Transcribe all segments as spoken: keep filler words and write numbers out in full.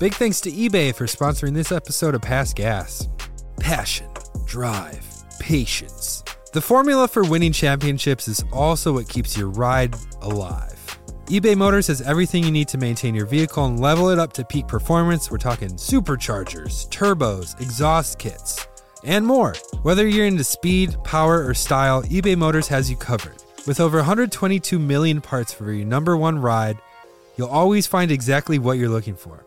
Big thanks to eBay for sponsoring this episode of Pass Gas. Passion, drive, patience. The formula for winning championships is also what keeps your ride alive. eBay Motors has everything you need to maintain your vehicle and level it up to peak performance. We're talking superchargers, turbos, exhaust kits, and more. Whether you're into speed, power, or style, eBay Motors has you covered. With over one hundred twenty-two million parts for your number one ride, you'll always find exactly what you're looking for.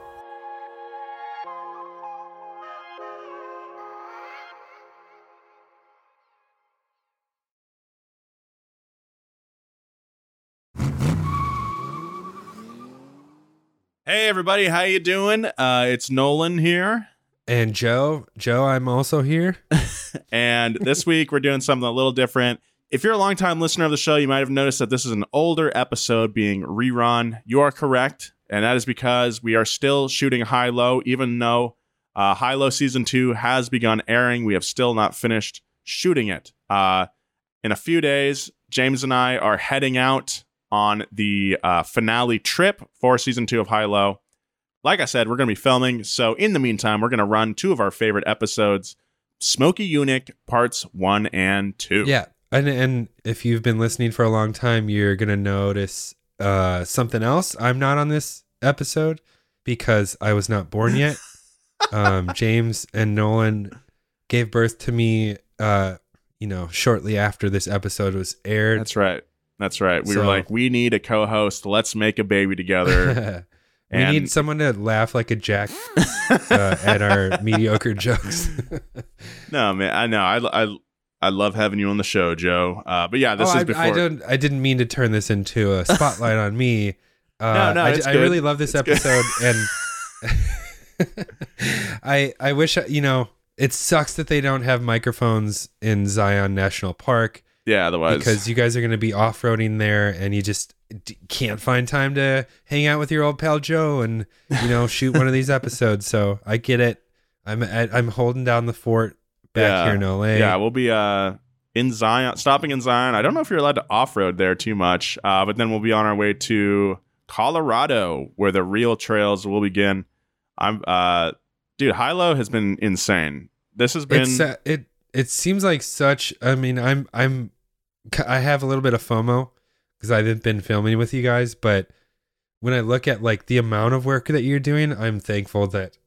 Hey everybody, how you doing? Uh, it's Nolan here. And Joe, Joe, I'm also here. And this week we're doing something a little different. If you're a longtime listener of the show, you might have noticed that this is an older episode being rerun. You are correct. And that is because we are still shooting High Low, even though uh, High Low Season two has begun airing. We have still not finished shooting it. Uh, in a few days, James and I are heading out on the uh, finale trip for Season two of High Low. Like I said, we're going to be filming, so in the meantime, we're going to run two of our favorite episodes, Smokey Yunick Parts one and two. Yeah, and and if you've been listening for a long time, you're going to notice uh, something else. I'm not on this episode because I was not born yet. um, James and Nolan gave birth to me, uh, you know, shortly after this episode was aired. That's right. That's right. We so, were like, we need a co-host. Let's make a baby together. We and need someone to laugh like a jack uh, at our mediocre jokes. No, man, I know. I, I, I love having you on the show, Joe. Uh, but yeah, this oh, is I, before. I, don't, I didn't mean to turn this into a spotlight on me. Uh, no, no, I, it's I, good. I really love this it's episode. And I, I wish, you know, it sucks that they don't have microphones in Zion National Park. Yeah, otherwise. Because you guys are going to be off-roading there and you just d- can't find time to hang out with your old pal Joe and, you know, shoot one of these episodes. So I get it. I'm I, I'm holding down the fort back yeah. here in L A. Yeah, we'll be uh in Zion, stopping in Zion. I don't know if you're allowed to off-road there too much, uh, but then we'll be on our way to Colorado where the real trails will begin. I'm uh, dude, High Low has been insane. This has been... It's, uh, it. It seems like such, I mean, I'm, I'm, I have a little bit of FOMO because I haven't been filming with you guys, but when I look at like the amount of work that you're doing, I'm thankful that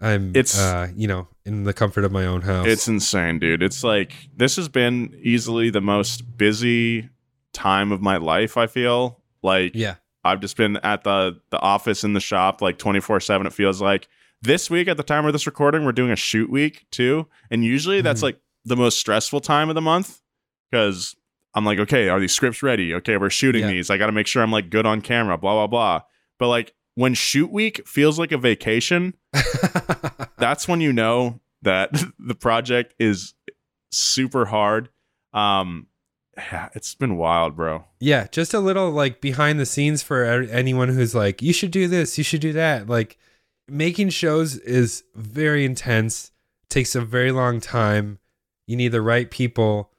I'm, it's, uh, you know, in the comfort of my own house. It's insane, dude. It's like, this has been easily the most busy time of my life. I feel like yeah. I've just been at the, the office in the shop, like twenty-four seven. It feels like. This week, at the time of this recording, we're doing a shoot week, too. And usually that's mm-hmm. like the most stressful time of the month because I'm like, okay, are these scripts ready? Okay, we're shooting yeah. these. I got to make sure I'm like good on camera, blah, blah, blah. But like when shoot week feels like a vacation, that's when you know that the project is super hard. Um, yeah, it's been wild, bro. Yeah, just a little like behind the scenes for anyone who's like, you should do this, you should do that. Like, making shows is very intense, takes a very long time. You need the right people.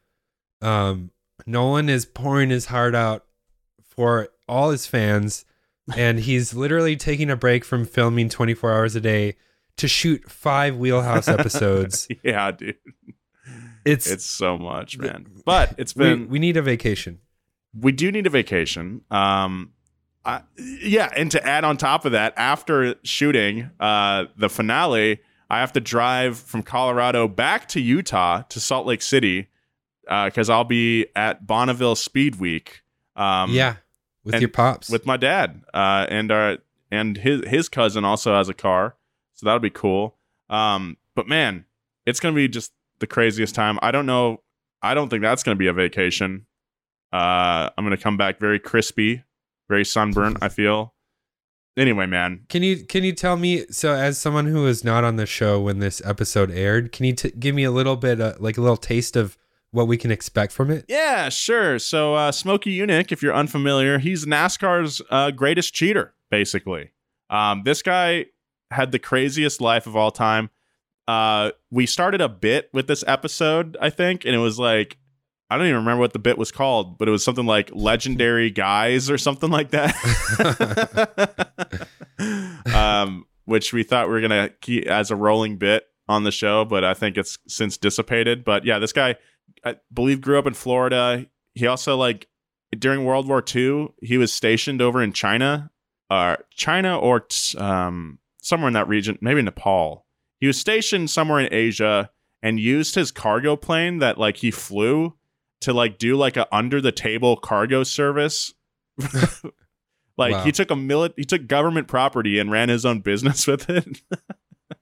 Um, Nolan is pouring his heart out for all his fans, and he's literally taking a break from filming twenty-four hours a day to shoot five Wheelhouse episodes. Yeah, dude. It's it's so much, man. The, but it's been... We, we need a vacation. We do need a vacation. Um... Uh, yeah, and to add on top of that, after shooting uh, the finale, I have to drive from Colorado back to Utah to Salt Lake City because uh, I'll be at Bonneville Speed Week. Um, yeah, with your pops, with my dad, uh, and our and his his cousin also has a car, so that'll be cool. Um, but man, it's gonna be just the craziest time. I don't know. I don't think that's gonna be a vacation. Uh, I'm gonna come back very crispy, very sunburnt, I feel. Anyway, man, can you can you tell me, so as someone who was not on the show when this episode aired, can you t- give me a little bit, uh, like a little taste of what we can expect from it? Yeah, sure. So uh, Smokey Yunick, if you're unfamiliar, he's NASCAR's uh, greatest cheater, basically. Um, this guy had the craziest life of all time. Uh, we started a bit with this episode, I think, and it was like, I don't even remember what the bit was called, but it was something like Legendary Guys or something like that, um, which we thought we were going to keep as a rolling bit on the show, but I think it's since dissipated. But yeah, this guy, I believe, grew up in Florida. He also, like, during World War Two, he was stationed over in China, uh, China or t- um, somewhere in that region, maybe Nepal. He was stationed somewhere in Asia and used his cargo plane that, like, he flew to, like, do like a under the table cargo service. Like, wow. he took a mili- he took government property and ran his own business with it.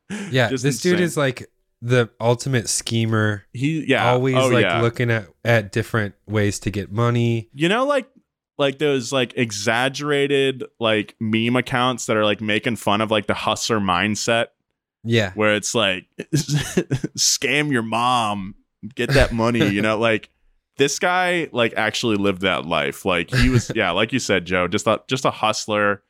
Yeah. Just this insane. Dude is like the ultimate schemer. He yeah. Always oh, like yeah. looking at, at different ways to get money. You know, like, like those like exaggerated, like meme accounts that are like making fun of like the hustler mindset. Yeah. Where it's like, scam your mom, get that money, you know, like, this guy, like, actually lived that life. Like, he was, yeah, like you said, Joe, just a, just a hustler.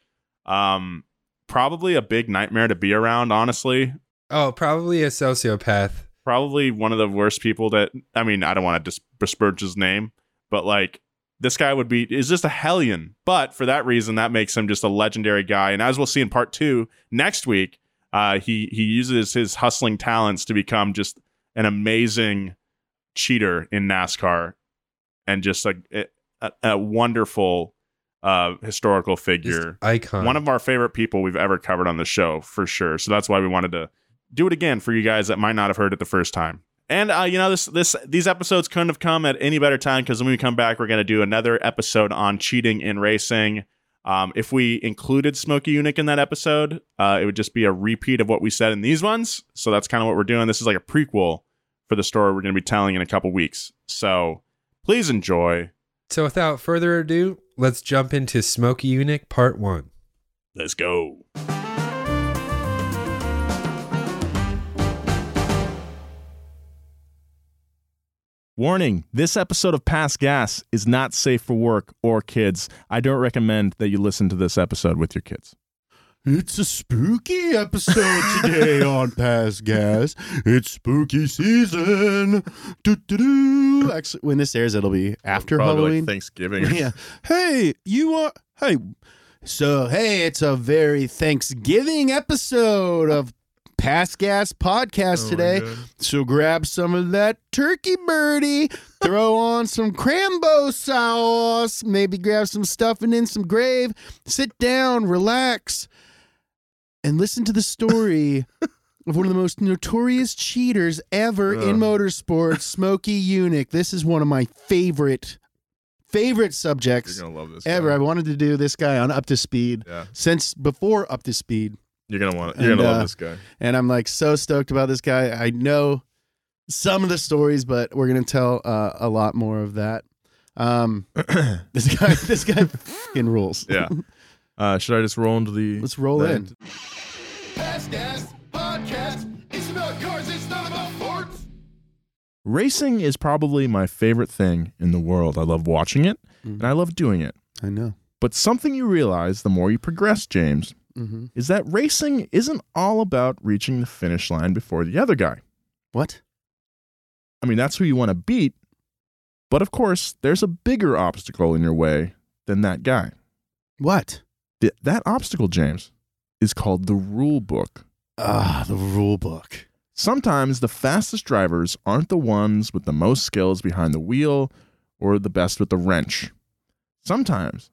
Um, probably a big nightmare to be around, honestly. Oh, probably a sociopath. Probably one of the worst people that, I mean, I don't want to dis- besmirch his name, but, like, this guy would be, is just a hellion. But for that reason, that makes him just a legendary guy. And as we'll see in part two next week, uh, he, he uses his hustling talents to become just an amazing cheater in NASCAR and just like a, a, a wonderful uh historical figure, just icon, one of our favorite people we've ever covered on the show for sure. So that's why we wanted to do it again for you guys that might not have heard it the first time. And uh you know, this this these episodes couldn't have come at any better time, because when we come back, we're going to do another episode on cheating in racing. Um if we included Smokey Yunick in that episode, uh it would just be a repeat of what we said in these ones. So that's kind of what we're doing. This is like a prequel for the story we're going to be telling in a couple weeks. So please enjoy. So without further ado, let's jump into Smokey Yunick Part one. Let's go. Warning, this episode of Pass Gas is not safe for work or kids. I don't recommend that you listen to this episode with your kids. It's a spooky episode today on Pass Gas. It's spooky season. Do-do-do. Actually, when this airs, it'll be after Probably Halloween. Like Thanksgiving. Yeah. Hey, you are... Hey. So, hey, it's a very Thanksgiving episode of Pass Gas Podcast oh today. So grab some of that turkey birdie. Throw on some cranberry sauce. Maybe grab some stuffing in some gravy. Sit down, relax. And listen to the story of one of the most notorious cheaters ever uh. in motorsports, Smokey Yunick. This is one of my favorite, favorite subjects You're gonna love this ever. Guy. I wanted to do this guy on Up to Speed yeah. since before Up to Speed. You're gonna want. You're and, gonna love uh, this guy. And I'm like so stoked about this guy. I know some of the stories, but we're gonna tell uh, a lot more of that. Um, this guy, this guy, fucking rules. Yeah. Uh, should I just roll into the... Let's roll end? in. Pass Gas Podcast. It's about cars. It's not about forts. Racing is probably my favorite thing in the world. I love watching it, mm-hmm. and I love doing it. I know. But something you realize the more you progress, James, mm-hmm. is that racing isn't all about reaching the finish line before the other guy. What? I mean, that's who you want to beat. But of course, there's a bigger obstacle in your way than that guy. What? That obstacle, James, is called the rule book. Ah, the rule book. Sometimes the fastest drivers aren't the ones with the most skills behind the wheel or the best with the wrench. Sometimes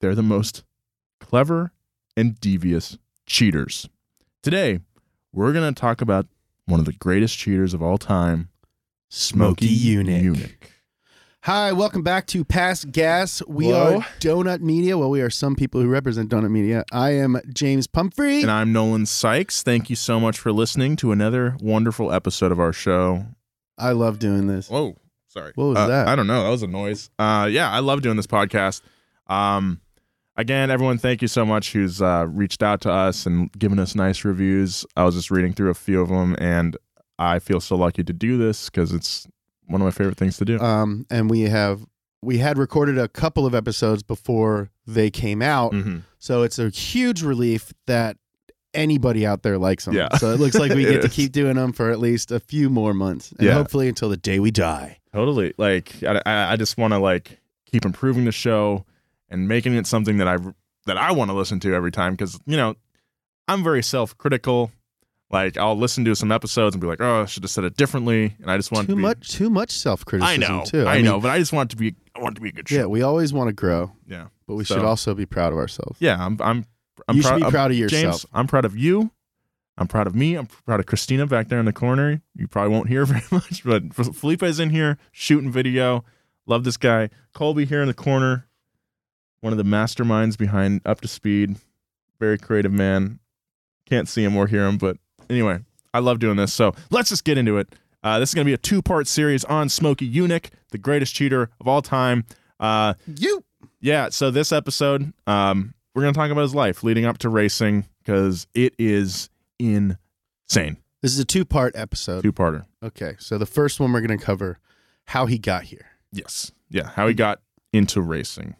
they're the most clever and devious cheaters. Today, we're going to talk about one of the greatest cheaters of all time, Smokey Yunick. Yunick. Hi, welcome back to Pass Gas. We Hello. are Donut Media. Well, we are some people who represent Donut Media. I am James Pumphrey. And I'm Nolan Sykes. Thank you so much for listening to another wonderful episode of our show. I love doing this. Whoa, sorry. What was uh, that? I don't know. That was a noise. Uh, yeah, I love doing this podcast. Um, again, everyone, thank you so much who's uh, reached out to us and given us nice reviews. I was just reading through a few of them, and I feel so lucky to do this because it's one of my favorite things to do. Um, and we have we had recorded a couple of episodes before they came out, mm-hmm. so it's a huge relief that anybody out there likes them. Yeah. So it looks like we get is. to keep doing them for at least a few more months, and yeah. hopefully until the day we die. Totally. Like I, I just want to like keep improving the show and making it something that I that I want to listen to every time because you know I'm very self-critical. Like, I'll listen to some episodes and be like, oh, I should have said it differently. And I just want too to be... Much, too much self-criticism, I know, too. I, I mean, know, but I just want it to be I want it to be a good show. Yeah, we always want to grow. Yeah. But we so, should also be proud of ourselves. Yeah, I'm I'm, I'm You proud, should be I'm, proud of yourself. James, I'm proud of you. I'm proud of me. I'm proud of Christina back there in the corner. You probably won't hear very much, but Felipe's in here shooting video. Love this guy. Colby here in the corner, one of the masterminds behind Up to Speed. Very creative man. Can't see him or hear him, but... Anyway, I love doing this, so let's just get into it. Uh, this is going to be a two-part series on Smokey Yunick, the greatest cheater of all time. Uh, you! Yeah, so this episode, um, we're going to talk about his life leading up to racing, because it is insane. This is a two-part episode. Two-parter. Okay, so the first one we're going to cover, how he got here. Yes, yeah, how he got into racing.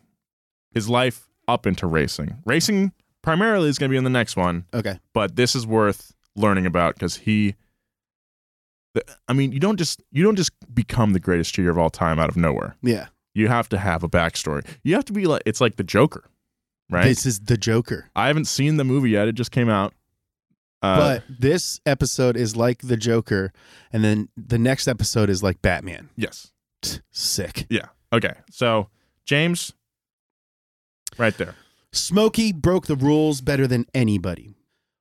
His life up into racing. Racing primarily is going to be in the next one. Okay. But this is worth... learning about because he I mean you don't just you don't just become the greatest cheater of all time out of nowhere. Yeah, you have to have a backstory. You have to be like, it's like the Joker, right? This is the Joker. I haven't seen the movie yet, it just came out, uh, but this episode is like the Joker, and then the next episode is like Batman. Yes. Sick. Yeah. Okay, so James, right there, Smokey broke the rules better than anybody.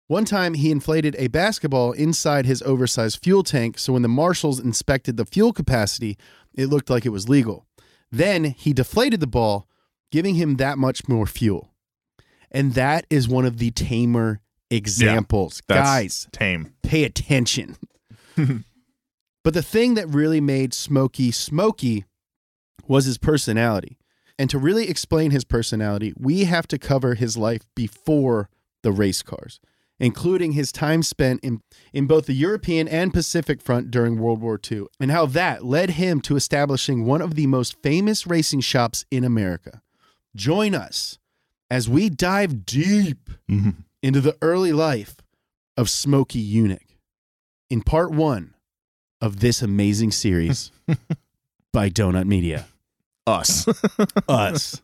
One time, he inflated a basketball inside his oversized fuel tank, so when the marshals inspected the fuel capacity, it looked like it was legal. Then, he deflated the ball, giving him that much more fuel. And that is one of the tamer examples. Yeah, guys, tame. Pay attention. But the thing that really made Smokey Smokey was his personality. And to really explain his personality, we have to cover his life before the race cars, including his time spent in, in both the European and Pacific front during World War Two, and how that led him to establishing one of the most famous racing shops in America. Join us as we dive deep mm-hmm. into the early life of Smokey Yunick in part one of this amazing series by Donut Media. Us. Us.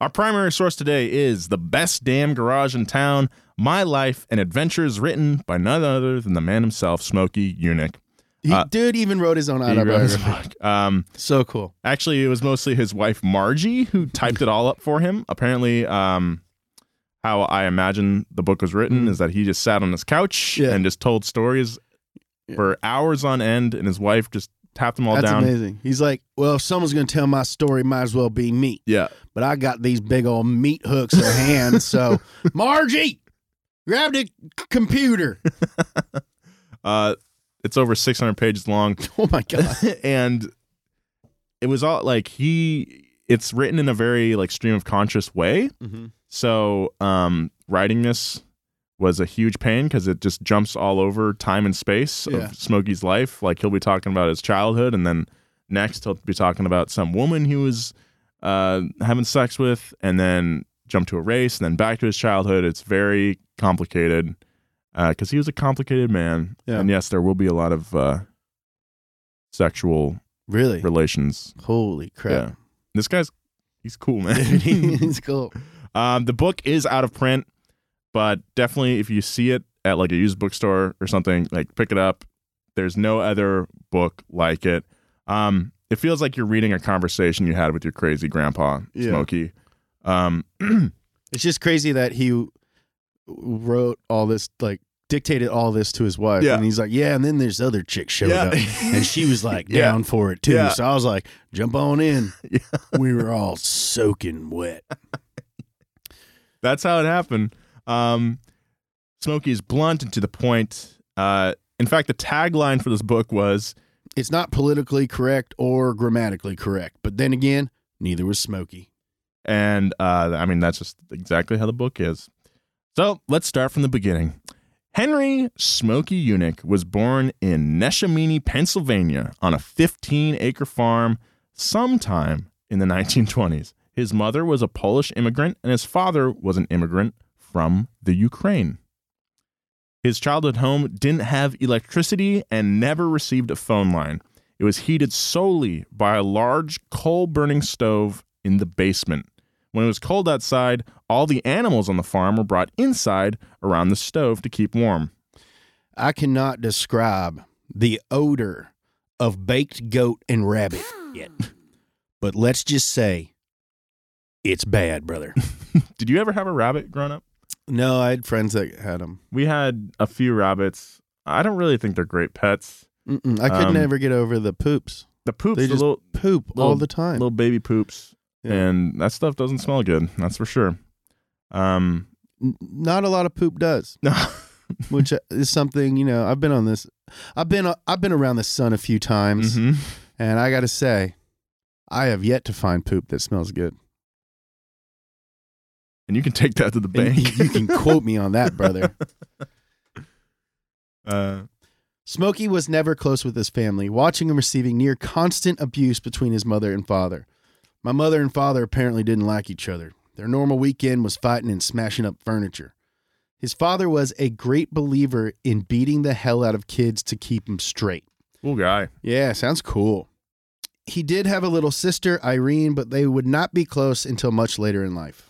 Our primary source today is The Best Damn Garage in Town, My Life and Adventures, written by none other than the man himself, Smokey Yunick. He, uh, dude even wrote his own autobiography. Um, so cool. Actually, it was mostly his wife, Margie, who typed it all up for him. Apparently, um, how I imagine the book was written mm. is that he just sat on his couch yeah. and just told stories yeah. for hours on end, and his wife just tapped them all That's down. That's amazing. He's like, well, if someone's going to tell my story, might as well be me. Yeah. But I got these big old meat hooks in hand, so Margie, grab the computer. uh, it's over six hundred pages long. Oh, my God. And it was all, like, he, it's written in a very, like, stream of conscious way. Mm-hmm. So um, writing this was a huge pain because it just jumps all over time and space yeah. of Smokey's life. Like, he'll be talking about his childhood, and then next he'll be talking about some woman he was uh, having sex with, and then jump to a race, and then back to his childhood. It's very complicated because uh, he was a complicated man. Yeah. And yes, there will be a lot of uh, sexual really relations. Holy crap. Yeah. This guy's, he's cool, man. He's cool. Um, the book is out of print. But definitely, if you see it at like a used bookstore or something, like pick it up. There's no other book like it. Um, it feels like you're reading a conversation you had with your crazy grandpa, yeah. Smokey. Um, it's just crazy that he wrote all this like dictated all this to his wife, yeah. and he's like, yeah, and then this other chick showed yeah. up, and she was like down yeah. for it too. Yeah. So I was like, jump on in. Yeah. We were all soaking wet. That's how it happened. Um, Smokey is blunt and to the point. Uh, in fact, the tagline for this book was, "It's not politically correct or grammatically correct," but then again, neither was Smokey. And uh, I mean, that's just exactly how the book is. So let's start from the beginning. Henry Smokey Yunick was born in Neshaminy, Pennsylvania, on a fifteen-acre farm sometime in the nineteen twenties. His mother was a Polish immigrant, and his father was an immigrant from the Ukraine. His childhood home didn't have electricity and never received a phone line. It was heated solely by a large coal-burning stove in the basement. When it was cold outside, all the animals on the farm were brought inside around the stove to keep warm. I cannot describe the odor of baked goat and rabbit yet, but let's just say it's bad, brother. Did you ever have a rabbit growing up? No, I had friends that had them. We had a few rabbits. I don't really think they're great pets. Mm-mm, I could um, never get over the poops. The poops. They the just little, poop little, all the time. Little baby poops. Yeah. And that stuff doesn't smell good. That's for sure. Um, not a lot of poop does, which is something, you know, I've been on this. I've been, I've been around the sun a few times, mm-hmm. and I got to say, I have yet to find poop that smells good. And you can take that to the bank. You, you can quote me on that, brother. Uh, Smokey was never close with his family, watching and receiving near constant abuse between his mother and father. My mother and father apparently didn't like each other. Their normal weekend was fighting and smashing up furniture. His father was a great believer in beating the hell out of kids to keep them straight. Cool guy. Yeah, sounds cool. He did have a little sister, Irene, but they would not be close until much later in life.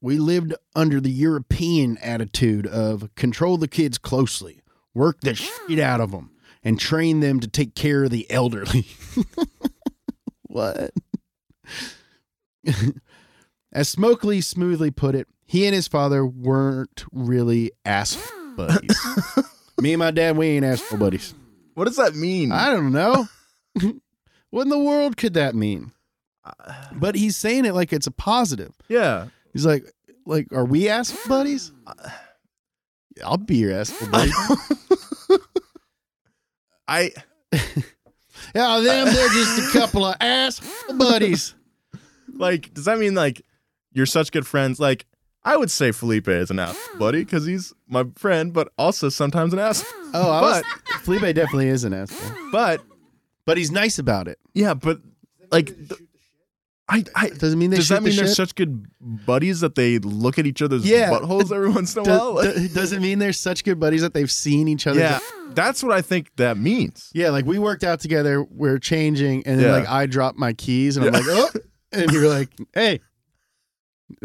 We lived under the European attitude of control the kids closely, work the shit out of them, and train them to take care of the elderly. What? As Smokey smoothly put it, he and his father weren't really ass buddies. Me and my dad, we ain't ass buddies. What does that mean? I don't know. What in the world could that mean? But he's saying it like it's a positive. Yeah. He's like, like, are we ass buddies? I'll be your ass buddy. I. Yeah, them, they're just a couple of ass buddies. Like, does that mean, like, you're such good friends? Like, I would say Felipe is an ass buddy because he's my friend, but also sometimes an ass. Oh, I was, but, Felipe definitely is an ass. But, but he's nice about it. Yeah, but, like, the, I, I doesn't mean they does that mean the they're shit? Such good buddies that they look at each other's yeah. buttholes every once in a does, while? Like, does it mean they're such good buddies that they've seen each other? Yeah, that's what I think that means. Yeah, like, we worked out together, we're changing, and then, yeah. like, I dropped my keys, and yeah. I'm like, oh. And you were like, hey,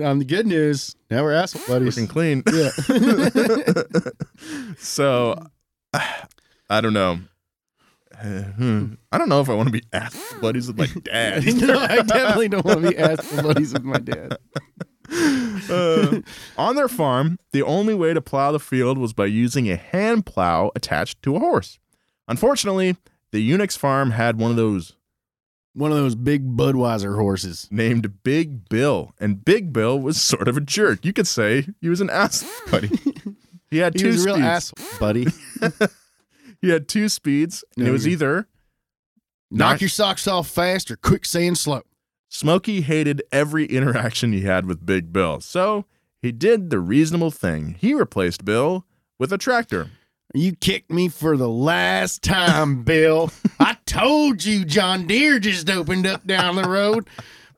on the good news, now we're asshole buddies. Looking clean. Yeah. So, I don't know. Uh, hmm. I don't know if I want to be asshole buddies with my dad. No, I definitely don't want to be asshole buddies with my dad. Uh, on their farm, the only way to plow the field was by using a hand plow attached to a horse. Unfortunately, the Yunick's farm had one of those One of those big Budweiser horses. Named Big Bill. And Big Bill was sort of a jerk. You could say he was an ass buddy. He had he two was a real ass buddy. He had two speeds, and no, it was you're... either... Knock not... your socks off fast or quicksand slow. Smokey hated every interaction he had with Big Bill, so he did the reasonable thing. He replaced Bill with a tractor. You kicked me for the last time, Bill. I told you John Deere just opened up down the road.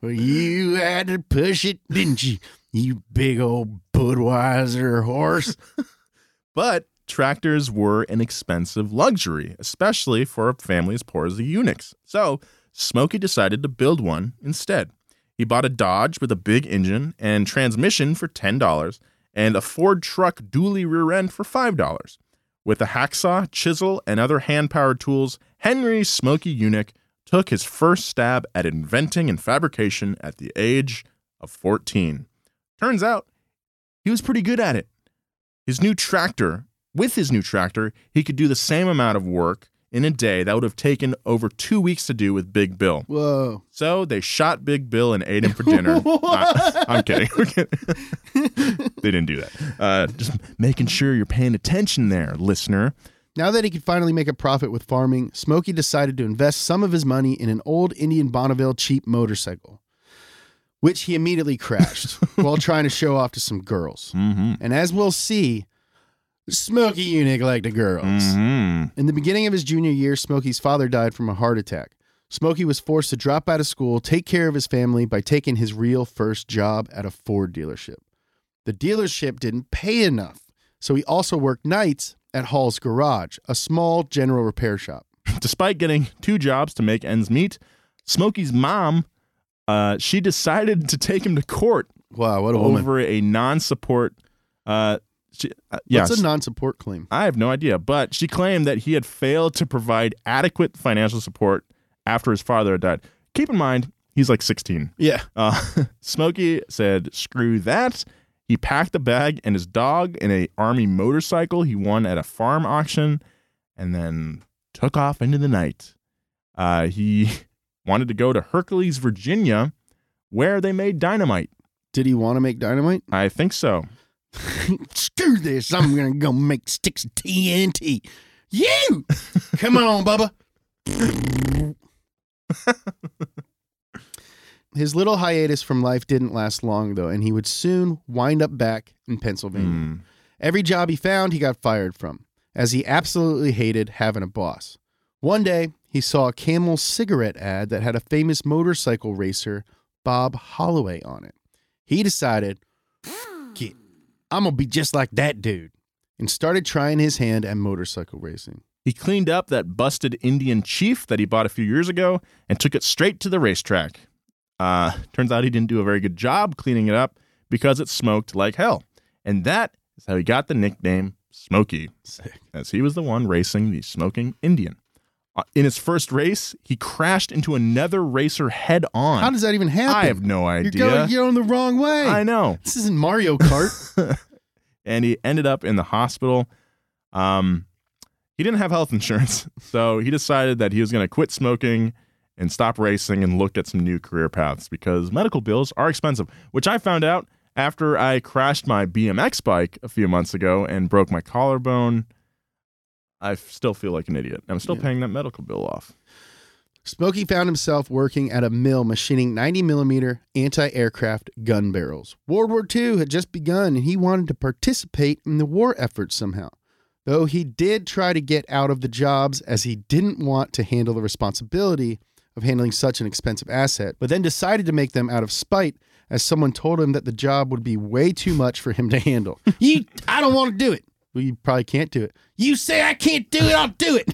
Well, you had to push it, didn't you? You big old Budweiser horse. But tractors were an expensive luxury, especially for a family as poor as the Yunicks. So Smokey decided to build one instead. He bought a Dodge with a big engine and transmission for ten dollars and a Ford truck dually rear end for five dollars. With a hacksaw, chisel, and other hand-powered tools, Henry Smokey Yunick took his first stab at inventing and fabrication at the age of fourteen. Turns out, he was pretty good at it. His new tractor With his new tractor, he could do the same amount of work in a day that would have taken over two weeks to do with Big Bill. Whoa. So they shot Big Bill and ate him for dinner. I, I'm kidding. They didn't do that. Uh, just making sure you're paying attention there, listener. Now that he could finally make a profit with farming, Smokey decided to invest some of his money in an old Indian Bonneville cheap motorcycle, which he immediately crashed while trying to show off to some girls. Mm-hmm. And as we'll see, Smokey Yunick liked the girls. Mm-hmm. In the beginning of his junior year, Smokey's father died from a heart attack. Smokey was forced to drop out of school, take care of his family by taking his real first job at a Ford dealership. The dealership didn't pay enough, so he also worked nights at Hall's Garage, a small general repair shop. Despite getting two jobs to make ends meet, Smokey's mom, uh, she decided to take him to court. Wow, what a woman. Over a non-support uh She, uh, yes. What's a non-support claim? I have no idea, but she claimed that he had failed to provide adequate financial support after his father had died. Keep in mind, he's like sixteen. Yeah. Uh, Smokey said, screw that. He packed a bag and his dog in an army motorcycle he won at a farm auction and then took off into the night. Uh, he wanted to go to Hercules, Virginia, where they made dynamite. Did he want to make dynamite? I think so. Screw this, I'm gonna go make sticks of T N T. You! Come on, Bubba. His little hiatus from life didn't last long, though, and he would soon wind up back in Pennsylvania. Mm. Every job he found, he got fired from, as he absolutely hated having a boss. One day, he saw a Camel cigarette ad that had a famous motorcycle racer, Bob Holloway, on it. He decided, I'm going to be just like that dude, and started trying his hand at motorcycle racing. He cleaned up that busted Indian Chief that he bought a few years ago and took it straight to the racetrack. Uh, turns out he didn't do a very good job cleaning it up because it smoked like hell. And that is how he got the nickname Smokey, sick, as he was the one racing the smoking Indian. In his first race, he crashed into another racer head-on. How does that even happen? I have no idea. You're going, you're going the wrong way. I know. This isn't Mario Kart. And he ended up in the hospital. Um, he didn't have health insurance, so he decided that he was going to quit smoking and stop racing and look at some new career paths because medical bills are expensive, which I found out after I crashed my B M X bike a few months ago and broke my collarbone. I still feel like an idiot. I'm still yeah. paying that medical bill off. Smokey found himself working at a mill machining ninety millimeter anti-aircraft gun barrels. World War Two had just begun, and he wanted to participate in the war effort somehow, though he did try to get out of the jobs as he didn't want to handle the responsibility of handling such an expensive asset, but then decided to make them out of spite as someone told him that the job would be way too much for him to handle. You, I don't want to do it. Well, you probably can't do it. You say I can't do it, I'll do it.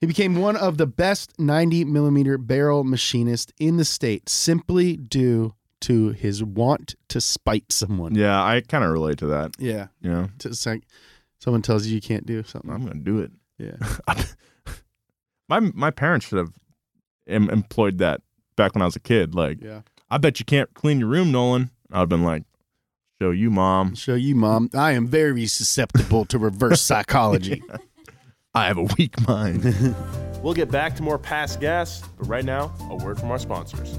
He became one of the best ninety millimeter barrel machinists in the state simply due to his want to spite someone. Yeah, I kind of relate to that. Yeah. You know? It's like someone tells you you can't do something. I'm going to do it. Yeah. my my parents should have em- employed that back when I was a kid. Like, yeah. I bet you can't clean your room, Nolan. I'd have been like, show you, Mom. Show you, Mom. I am very susceptible to reverse psychology. Yeah. I have a weak mind. We'll get back to more Pass Gas, but right now, a word from our sponsors.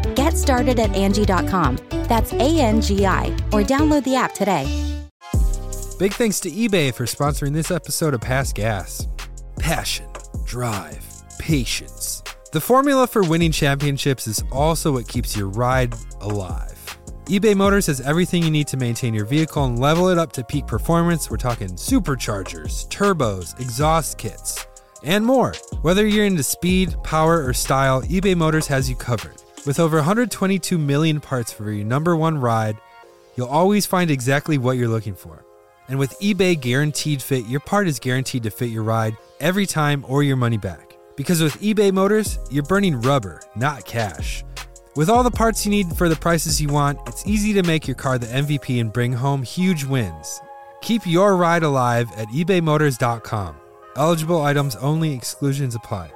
Get started at Angie dot com. That's A N G I, or download the app today. Big thanks to eBay for sponsoring this episode of Pass Gas. Passion, drive, patience. The formula for winning championships is also what keeps your ride alive. eBay Motors has everything you need to maintain your vehicle and level it up to peak performance. We're talking superchargers, turbos, exhaust kits, and more. Whether you're into speed, power, or style, eBay Motors has you covered. With over one hundred twenty-two million parts for your number one ride, you'll always find exactly what you're looking for. And with eBay Guaranteed Fit, your part is guaranteed to fit your ride every time or your money back. Because with eBay Motors, you're burning rubber, not cash. With all the parts you need for the prices you want, it's easy to make your car the M V P and bring home huge wins. Keep your ride alive at ebay motors dot com. Eligible items only. Exclusions apply.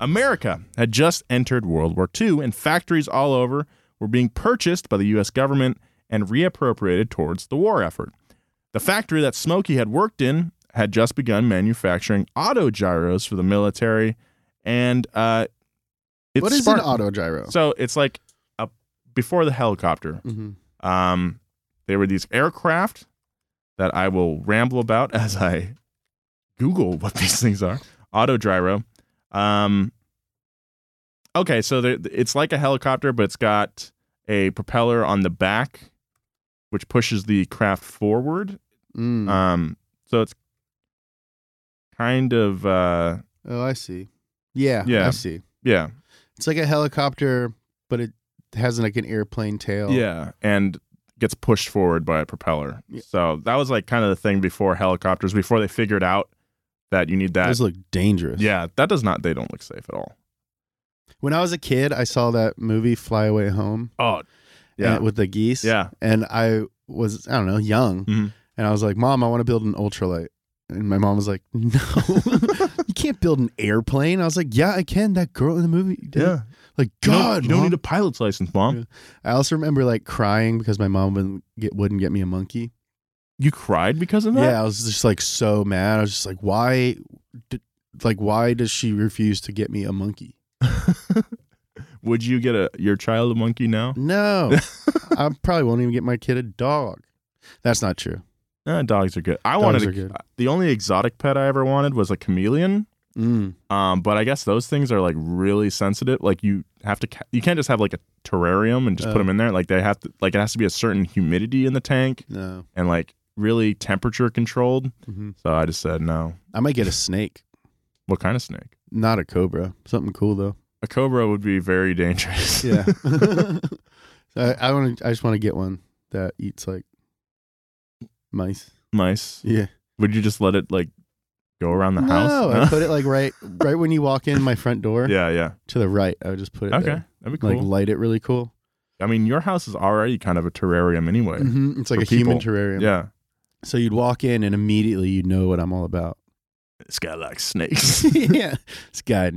America had just entered World War Two, and factories all over were being purchased by the U S government and reappropriated towards the war effort. The factory that Smokey had worked in had just begun manufacturing auto gyros for the military, and uh, it's what is spark- an auto gyro? So it's like a, before the helicopter. Mm-hmm. Um, there were these aircraft that I will ramble about as I Google what these things are. Auto gyro. Um, okay, so there, it's like a helicopter, but it's got a propeller on the back, which pushes the craft forward. Mm. Um, so it's kind of, uh, oh, I see. Yeah, yeah, I see. Yeah. It's like a helicopter, but it has like an airplane tail. Yeah. And gets pushed forward by a propeller. Yeah. So that was like kind of the thing before helicopters, before they figured out that you need that. Those look dangerous. Yeah, that does not, they don't look safe at all. When I was a kid, I saw that movie Fly Away Home. Oh, yeah. And, with the geese. Yeah. And I was, I don't know, young. Mm-hmm. And I was like, Mom, I want to build an ultralight. And my mom was like, no, you can't build an airplane. I was like, yeah, I can. That girl in the movie did. Yeah. Like, God, you don't, you don't need a pilot's license, Mom. Yeah. I also remember like crying because my mom wouldn't get, wouldn't get me a monkey. You cried because of that? Yeah, I was just like so mad. I was just like, why, did, like, why does she refuse to get me a monkey? Would you get a your child a monkey now? No, I probably won't even get my kid a dog. That's not true. Uh, dogs are good. I dogs wanted a, good. The only exotic pet I ever wanted was a chameleon. Mm. Um, but I guess those things are like really sensitive. Like you have to, you can't just have like a terrarium and just oh. put them in there. Like they have to, like it has to be a certain humidity in the tank. No, and like. Really temperature controlled. Mm-hmm. So I just said no. I might get a snake. What kind of snake? Not a cobra. Something cool though. A cobra would be very dangerous. Yeah. So I, I want to. I just want to get one that eats like mice. Mice. Yeah. Would you just let it like go around the no, house? No, I put it like right, right when you walk in my front door. Yeah, yeah. To the right, I would just put it. Okay, there. That'd be cool. Like light it really cool. I mean, your house is already kind of a terrarium anyway. Mm-hmm. It's like a people. Human terrarium. Yeah. So you'd walk in and immediately you'd know what I'm all about. This guy likes snakes. Yeah. This guy,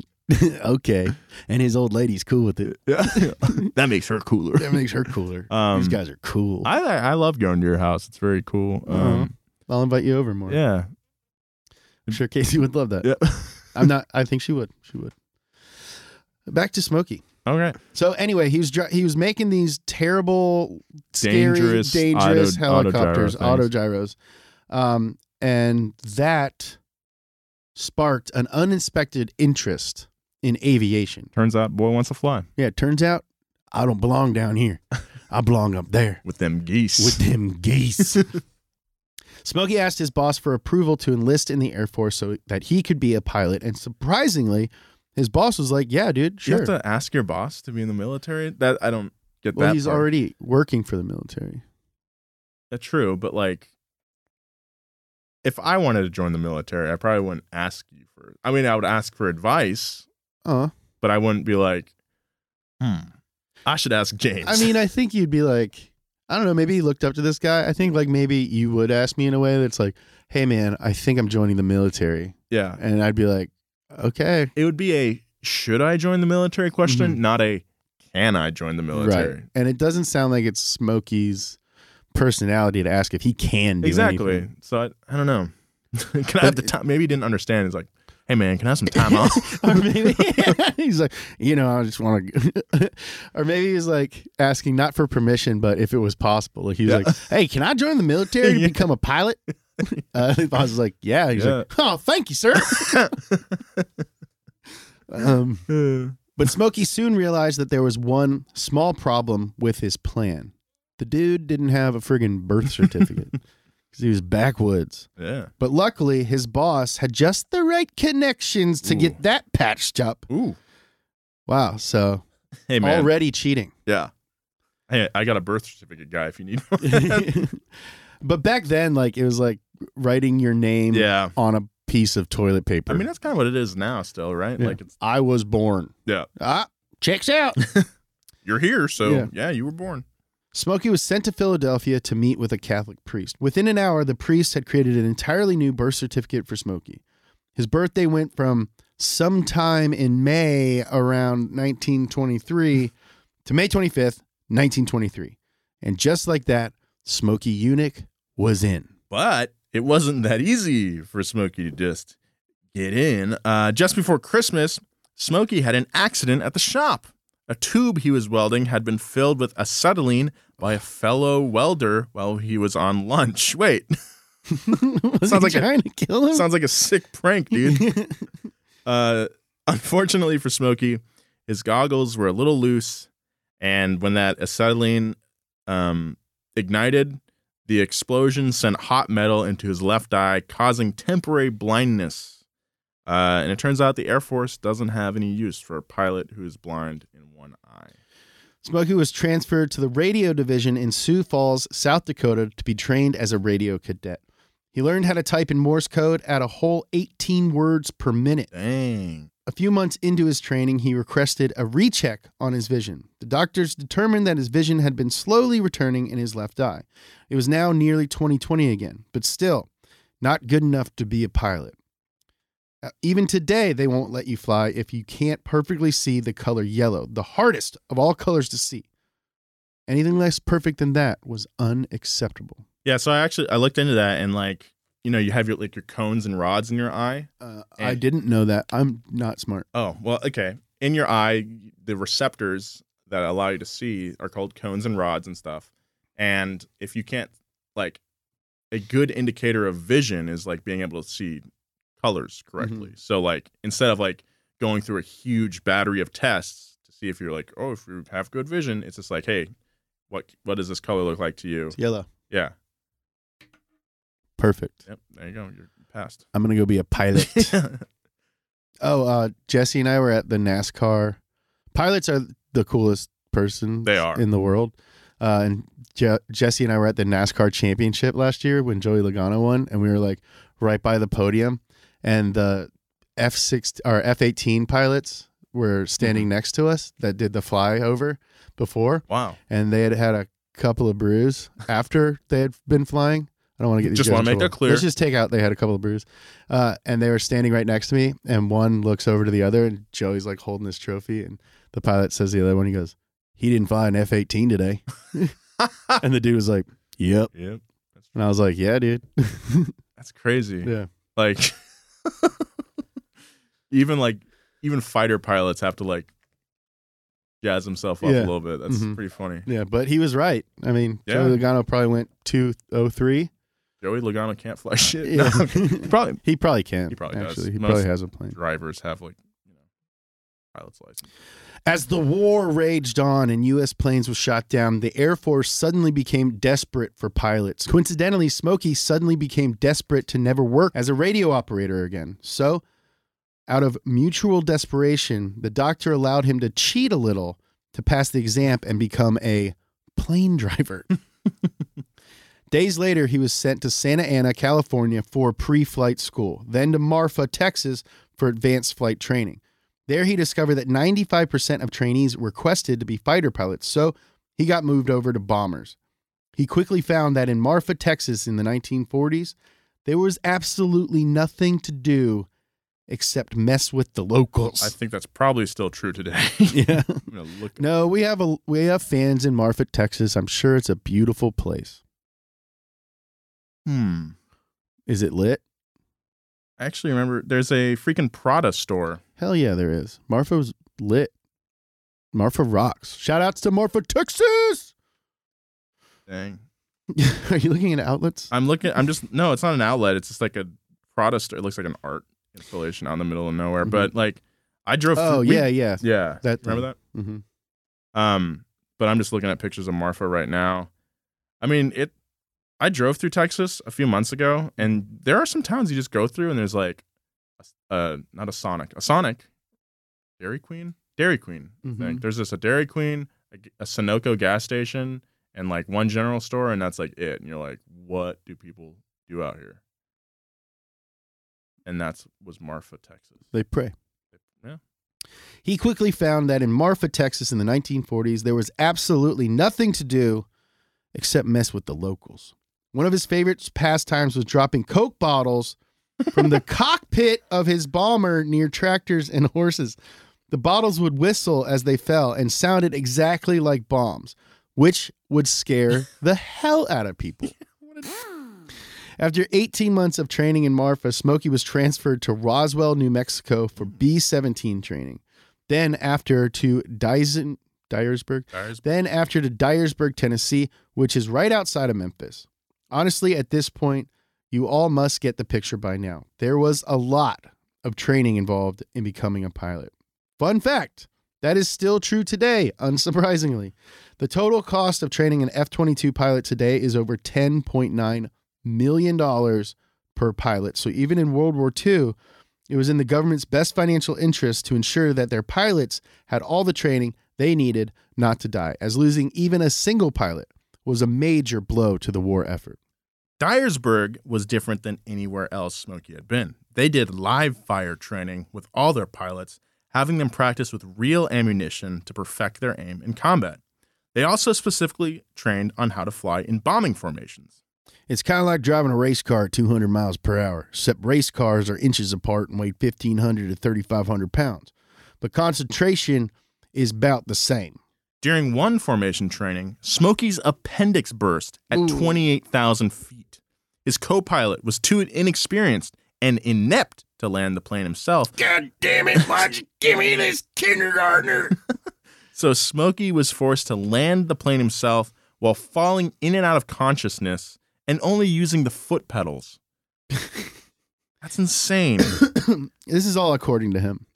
okay. And his old lady's cool with it. Yeah. That makes her cooler. That makes her cooler. Um, These guys are cool. I I love going to your house. It's very cool. Um, uh-huh. I'll invite you over more. Yeah. I'm sure Casey would love that. Yeah. I'm not, I think she would. She would. Back to Smokey. All right. So anyway, he was dr- he was making these terrible, scary, dangerous, dangerous auto, helicopters, auto gyros, um, and that sparked an uninspected interest in aviation. Turns out, boy wants to fly. Yeah. Turns out, I don't belong down here. I belong up there with them geese. With them geese. Smokey asked his boss for approval to enlist in the Air Force so that he could be a pilot, and surprisingly. His boss was like, yeah, dude, sure. You have to ask your boss to be in the military? That I don't get that. Well, he's part. Already working for the military. That's true, but like, if I wanted to join the military, I probably wouldn't ask you for, I mean, I would ask for advice, uh, but I wouldn't be like, hmm, I should ask James. I mean, I think you'd be like, I don't know, maybe he looked up to this guy. I think like maybe you would ask me in a way that's like, hey, man, I think I'm joining the military. Yeah. And I'd be like, okay. It would be a should I join the military question, mm-hmm. not a can I join the military. Right. And it doesn't sound like it's Smokey's personality to ask if he can do exactly. anything. So I, I don't know. Can but I have the time? Maybe he didn't understand. He's like, hey man, can I have some time off? Or maybe yeah, he's like, you know, I just want to. Or maybe he's like asking not for permission, but if it was possible. Like he's yeah. like, hey, can I join the military yeah. to become a pilot? Uh, his boss was like, yeah. He's yeah. like, oh, thank you, sir. um, but Smokey soon realized that there was one small problem with his plan. The dude didn't have a friggin' birth certificate because he was backwoods. Yeah. But luckily, his boss had just the right connections to Ooh. Get that patched up. Ooh. Wow. So hey, man. Already cheating. Yeah. Hey, I got a birth certificate guy if you need one. But back then, like, it was like writing your name yeah. on a piece of toilet paper. I mean, that's kind of what it is now still, right? Yeah. Like, it's, I was born. Yeah. Ah, checks out. You're here, so yeah. yeah, you were born. Smokey was sent to Philadelphia to meet with a Catholic priest. Within an hour, the priest had created an entirely new birth certificate for Smokey. His birthday went from sometime in May around nineteen twenty-three to May twenty-fifth, nineteen twenty-three. And just like that, Smokey Yunick was in. But it wasn't that easy for Smokey to just get in. Uh, just before Christmas, Smokey had an accident at the shop. A tube he was welding had been filled with acetylene by a fellow welder while he was on lunch. Wait. was sounds he like trying a, to kill him? Sounds like a sick prank, dude. uh, unfortunately for Smokey, his goggles were a little loose, and when that acetylene um, ignited, the explosion sent hot metal into his left eye, causing temporary blindness. Uh, and it turns out the Air Force doesn't have any use for a pilot who is blind in one eye. Smokey was transferred to the radio division in Sioux Falls, South Dakota, to be trained as a radio cadet. He learned how to type in Morse code at a whole eighteen words per minute. Dang. A few months into his training, he requested a recheck on his vision. The doctors determined that his vision had been slowly returning in his left eye. It was now nearly twenty twenty again, but still not good enough to be a pilot. Even today, they won't let you fly if you can't perfectly see the color yellow, the hardest of all colors to see. Anything less perfect than that was unacceptable. Yeah, so I actually, I looked into that, and like, you know, you have your, like, your cones and rods in your eye. Uh, I didn't know that. I'm not smart. Oh, well, okay. In your eye, the receptors that allow you to see are called cones and rods and stuff. And if you can't, like, a good indicator of vision is like being able to see colors correctly. Mm-hmm. So like instead of like going through a huge battery of tests to see if you're like, oh, if you have good vision, it's just like, hey, what what does this color look like to you? It's yellow. Yeah. Perfect. Yep. There you go. You're passed. I'm gonna go be a pilot. oh, uh, Jesse and I were at the NASCAR. Pilots are the coolest person they are. in the world. Uh, and Je- Jesse and I were at the NASCAR championship last year when Joey Logano won, and we were like right by the podium. And the F six or F eighteen pilots were standing next to us that did the flyover before. Wow! And they had had a couple of brews after they had been flying. I don't want to get these just want to make that clear. Let's just take out. They had a couple of brews, uh, and they were standing right next to me. And one looks over to the other, and Joey's like holding his trophy, and the pilot says to the other one, he goes, "He didn't fly an F eighteen today." And the dude was like, "Yep, yep." That's and I was like, "Yeah, dude, that's crazy." Yeah, like. even like even fighter pilots have to like jazz himself up yeah. a little bit. That's mm-hmm. pretty funny. Yeah, but he was right. I mean, yeah. Joey Logano probably went two oh three. Joey Logano can't fly shit. Yeah. No, he probably he probably can. He probably actually. does. He Most probably has a plane. Drivers have like you know pilot's license. As the war raged on and U S planes were shot down, the Air Force suddenly became desperate for pilots. Coincidentally, Smokey suddenly became desperate to never work as a radio operator again. So, out of mutual desperation, the doctor allowed him to cheat a little to pass the exam and become a plane driver. Days later, he was sent to Santa Ana, California for pre-flight school, then to Marfa, Texas for advanced flight training. There he discovered that ninety-five percent of trainees requested to be fighter pilots, so he got moved over to bombers. He quickly found that in Marfa, Texas in the nineteen forties, there was absolutely nothing to do except mess with the locals. I think that's probably still true today. Yeah. I'm gonna look no, we have a we have fans in Marfa, Texas. I'm sure it's a beautiful place. Hmm. Is it lit? I actually remember there's a freaking Prada store. Hell yeah, there is. Marfa's lit. Marfa rocks. Shout outs to Marfa, Texas. Dang. Are you looking at outlets? I'm looking. I'm just, no, it's not an outlet. It's just like a Prada store. It looks like an art installation out in the middle of nowhere. Mm-hmm. But like, I drove through. Oh, we, yeah, yeah. Yeah. That remember thing. that? Mm-hmm. Um, but I'm just looking at pictures of Marfa right now. I mean, it. I drove through Texas a few months ago, and there are some towns you just go through, and there's like, uh, not a Sonic, a Sonic, Dairy Queen, Dairy Queen. Mm-hmm. I think. There's just a Dairy Queen, a, a Sunoco gas station and like one general store, and that's like it. And you're like, what do people do out here? And that's was Marfa, Texas. They pray. Yeah. He quickly found that in Marfa, Texas in the nineteen forties, there was absolutely nothing to do except mess with the locals. One of his favorite pastimes was dropping Coke bottles from the cockpit of his bomber near tractors and horses. The bottles would whistle as they fell and sounded exactly like bombs, which would scare the hell out of people. After eighteen months of training in Marfa, Smokey was transferred to Roswell, New Mexico for B seventeen training. Then after to Dyson, Dyersburg, Dyersburg. Then after to Dyersburg, Tennessee, which is right outside of Memphis. Honestly, at this point, you all must get the picture by now. There was a lot of training involved in becoming a pilot. Fun fact, that is still true today, unsurprisingly. The total cost of training an F twenty-two pilot today is over ten point nine million dollars per pilot. So even in World War Two, it was in the government's best financial interest to ensure that their pilots had all the training they needed not to die, as losing even a single pilot was a major blow to the war effort. Dyersburg was different than anywhere else Smokey had been. They did live fire training with all their pilots, having them practice with real ammunition to perfect their aim in combat. They also specifically trained on how to fly in bombing formations. It's kind of like driving a race car at two hundred miles per hour, except race cars are inches apart and weigh fifteen hundred to thirty-five hundred pounds. But concentration is about the same. During one formation training, Smokey's appendix burst at Ooh. twenty-eight thousand feet. His co-pilot was too inexperienced and inept to land the plane himself. God damn it, why'd you give me this kindergartner? So Smokey was forced to land the plane himself while falling in and out of consciousness and only using the foot pedals. That's insane. This is all according to him.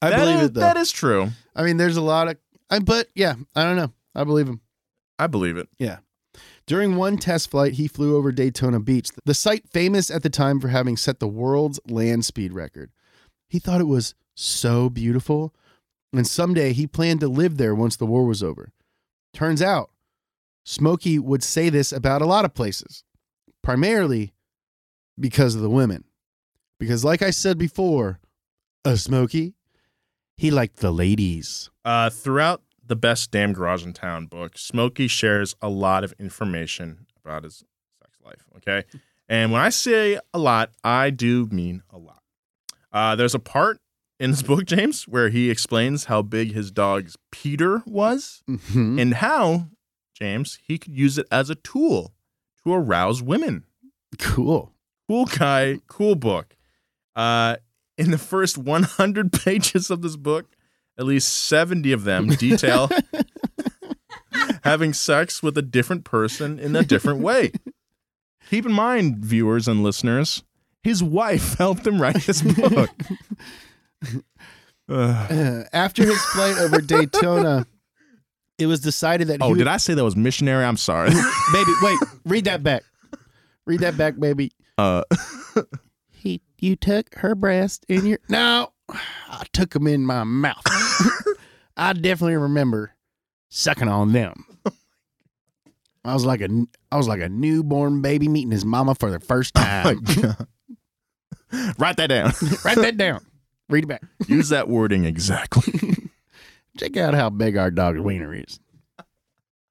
I that believe is, it, though. That is true. I mean, there's a lot of... I, but, yeah, I don't know. I believe him. I believe it. Yeah. During one test flight, he flew over Daytona Beach, the site famous at the time for having set the world's land speed record. He thought it was so beautiful, and someday he planned to live there once the war was over. Turns out, Smokey would say this about a lot of places, primarily because of the women. Because like I said before, a Smokey, he liked the ladies. Uh, throughout the Best Damn Garage in Town book, Smokey shares a lot of information about his sex life, okay? And when I say a lot, I do mean a lot. Uh, there's a part in this book, James, where he explains how big his dog's Peter was mm-hmm. and how, James, he could use it as a tool to arouse women. Cool. Cool guy, cool book. Uh, in the first one hundred pages of this book, at least seventy of them detail having sex with a different person in a different way. Keep in mind, viewers and listeners, his wife helped him write this book. uh, after his flight over Daytona, it was decided that... Oh, he did would... I say that was missionary? I'm sorry. Baby, wait. Read that back. Read that back, baby. Uh, he, You took her breast in your... No. I took them in my mouth. I definitely remember sucking on them. I was like a, I was like a newborn baby meeting his mama for the first time. Oh Write that down. Write that down. Read it back. Use that wording exactly. Check out how big our dog's wiener is.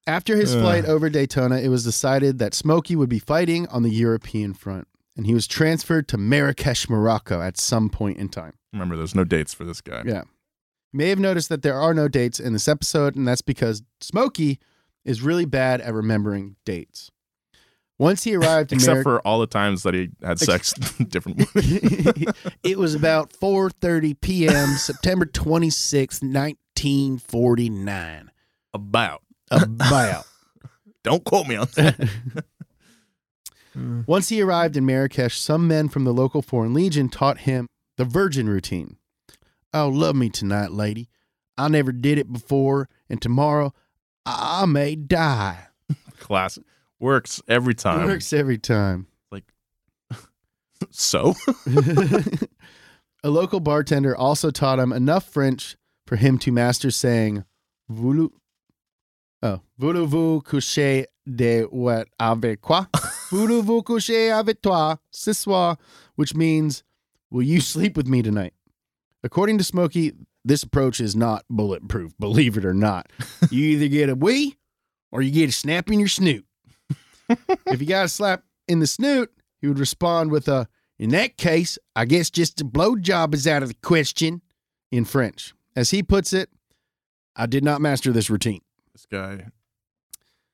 After his uh. flight over Daytona, it was decided that Smokey would be fighting on the European front, and he was transferred to Marrakesh, Morocco at some point in time. Remember, there's no dates for this guy. Yeah. You may have noticed that there are no dates in this episode, and that's because Smokey is really bad at remembering dates. Once he arrived in Except Mar- for all the times that he had sex different women. It was about four thirty p.m., September twenty-sixth, nineteen forty-nine. About. About. Don't quote me on that. Once he arrived in Marrakesh, some men from the local Foreign Legion taught him the virgin routine. Oh, love me tonight, lady. I never did it before, and tomorrow I may die. Classic. Works every time. It works every time. Like, so? A local bartender also taught him enough French for him to master saying, voulez Oh. Voulez-vous coucher de what avec quoi? Voulez-vous coucher avec toi ce soir? Which means, will you sleep with me tonight? According to Smokey, this approach is not bulletproof, believe it or not. You either get a wee or you get a snap in your snoot. If you got a slap in the snoot, he would respond with a, in that case, I guess just a blowjob is out of the question, in French. As he puts it, I did not master this routine. This guy,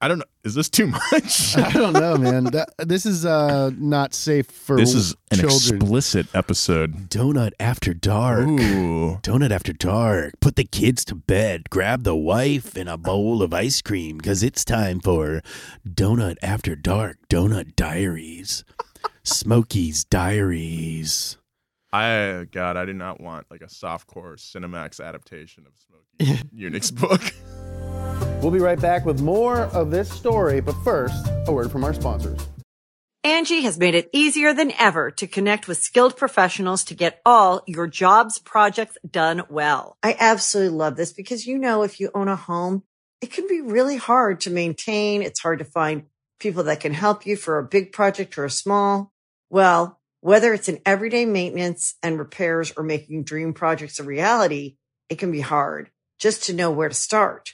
I don't know. Is this too much? I don't know, man. That, this is uh, not safe for children. This is an children. explicit episode. Donut After Dark. Ooh. Donut After Dark. Put the kids to bed. Grab the wife and a bowl of ice cream because it's time for Donut After Dark. Donut Diaries. Smokey's Diaries. I God, I do not want like a softcore Cinemax adaptation of Smokey Yunick's book. We'll be right back with more of this story, but first, a word from our sponsors. Angie has made it easier than ever to connect with skilled professionals to get all your jobs projects done well. I absolutely love this because, you know, if you own a home, it can be really hard to maintain. It's hard to find people that can help you for a big project or a small. Well, whether it's in everyday maintenance and repairs or making dream projects a reality, it can be hard just to know where to start.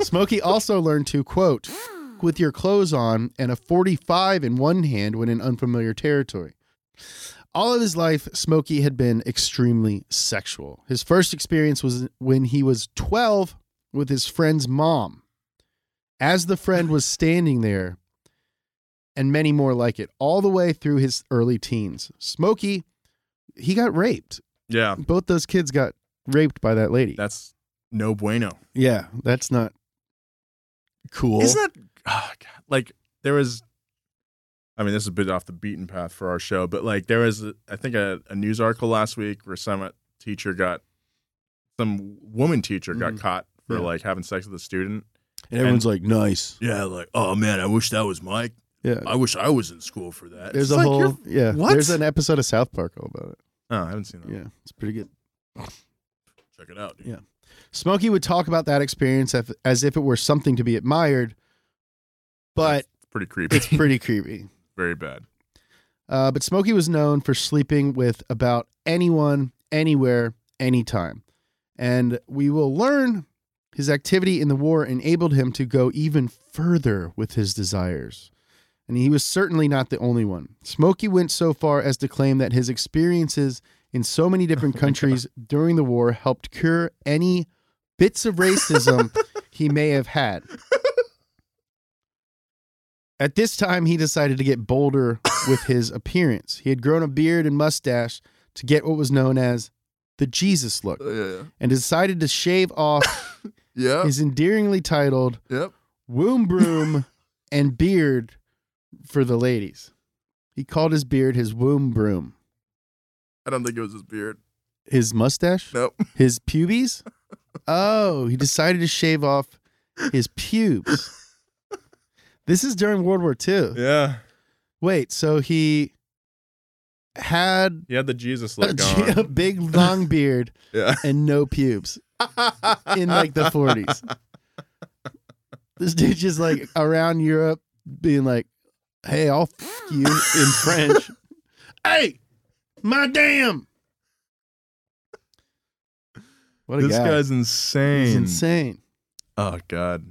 Smokey also learned to, quote, with your clothes on and a forty-five in one hand when in unfamiliar territory. All of his life, Smokey had been extremely sexual. His first experience was when he was twelve with his friend's mom. As the friend was standing there, and many more like it, all the way through his early teens. Smokey, he got raped. Yeah. Both those kids got raped by that lady. That's no bueno. Yeah, that's not cool. Isn't that, oh God, like, there was, I mean, this is a bit off the beaten path for our show, but, like, there was, I think, a, a news article last week where some teacher got, some woman teacher got mm-hmm. caught for, yeah. like, having sex with a student. And everyone's and, like, nice. Yeah, like, oh, man, I wish that was my, yeah. I wish I was in school for that. There's it's a like whole, yeah, what? There's an episode of South Park all about it. Oh, I haven't seen that. Yeah, it's pretty good. Check it out, dude. Yeah. Smokey would talk about that experience as if it were something to be admired, but it's pretty creepy. It's pretty creepy. Very bad. Uh, but Smokey was known for sleeping with about anyone, anywhere, anytime. And we will learn his activity in the war enabled him to go even further with his desires. And he was certainly not the only one. Smokey went so far as to claim that his experiences in so many different oh countries during the war helped cure any bits of racism he may have had. At this time, he decided to get bolder with his appearance. He had grown a beard and mustache to get what was known as the Jesus look, uh, yeah, yeah. and decided to shave off yeah. his endearingly titled yep. womb broom and beard for the ladies. He called his beard his womb broom. I don't think it was his beard. His mustache? Nope. His pubes? Oh, he decided to shave off his pubes. This is during World War Two. Yeah. Wait, so he had... He had the Jesus look a, on. A big, long beard yeah. and no pubes in, like, the forties. This dude just, like, around Europe being like, hey, I'll f*** you in French. Hey, my damn! What a this guy. guy's insane. He's insane. Oh, God.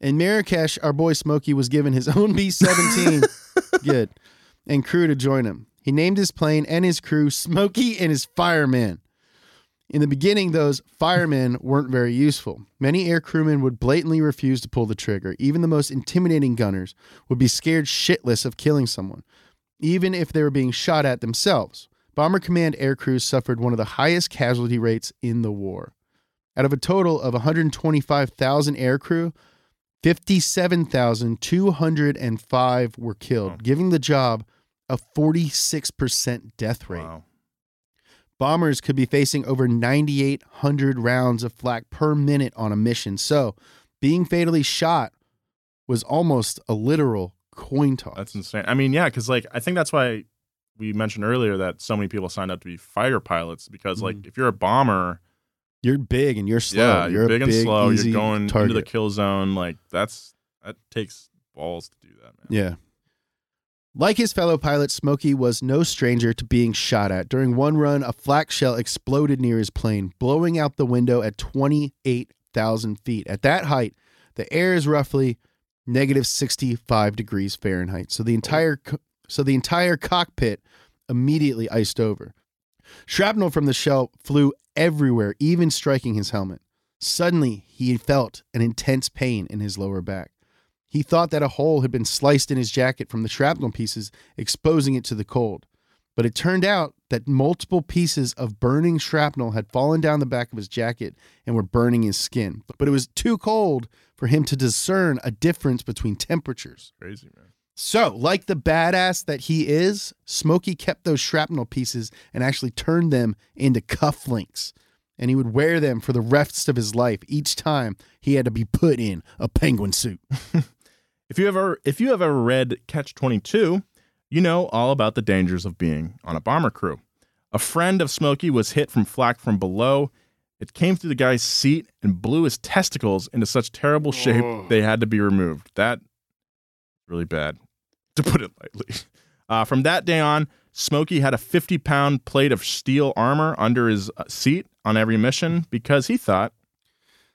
In Marrakesh, our boy Smokey was given his own B seventeen good, and crew to join him. He named his plane and his crew Smokey and his firemen. In the beginning, those firemen weren't very useful. Many air crewmen would blatantly refuse to pull the trigger. Even the most intimidating gunners would be scared shitless of killing someone, even if they were being shot at themselves. Bomber Command air crews suffered one of the highest casualty rates in the war. Out of a total of one hundred twenty-five thousand air crew, fifty-seven thousand two hundred five were killed, wow. giving the job a forty-six percent death rate. Wow. Bombers could be facing over nine thousand eight hundred rounds of flak per minute on a mission, so being fatally shot was almost a literal coin toss. That's insane. I mean, yeah, because like I think that's why we mentioned earlier that so many people signed up to be fighter pilots, because like mm. if you're a bomber... You're big and you're slow. Yeah, you're, you're big, big and slow. You're going target. into the kill zone. Like that's that takes balls to do that, man. Yeah. Like his fellow pilots, Smokey was no stranger to being shot at. During one run, a flak shell exploded near his plane, blowing out the window at twenty-eight thousand feet. At that height, the air is roughly negative sixty-five degrees Fahrenheit. So the entire co- so the entire cockpit immediately iced over. Shrapnel from the shell flew everywhere, even striking his helmet. Suddenly, he felt an intense pain in his lower back. He thought that a hole had been sliced in his jacket from the shrapnel pieces, exposing it to the cold. But it turned out that multiple pieces of burning shrapnel had fallen down the back of his jacket and were burning his skin. But it was too cold for him to discern a difference between temperatures. Crazy, man. So, like the badass that he is, Smokey kept those shrapnel pieces and actually turned them into cufflinks. And he would wear them for the rest of his life each time he had to be put in a penguin suit. If you ever, if you have ever read Catch twenty-two, you know all about the dangers of being on a bomber crew. A friend of Smokey was hit from flak from below. It came through the guy's seat and blew his testicles into such terrible shape oh. they had to be removed. That really bad, to put it lightly. Uh, from that day on, Smokey had a fifty-pound plate of steel armor under his seat on every mission because he thought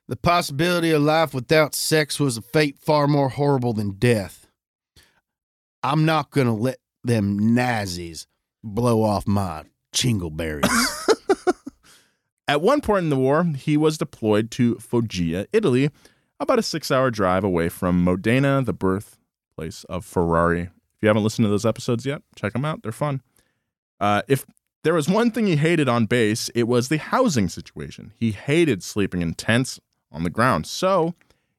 the possibility of life without sex was a fate far more horrible than death. I'm not going to let them Nazis blow off my chingleberries. At one point in the war, he was deployed to Foggia, Italy, about a six-hour drive away from Modena, the birth of Ferrari. If you haven't listened to those episodes yet, check them out. They're fun. Uh, if there was one thing he hated on base, it was the housing situation. He hated sleeping in tents on the ground. So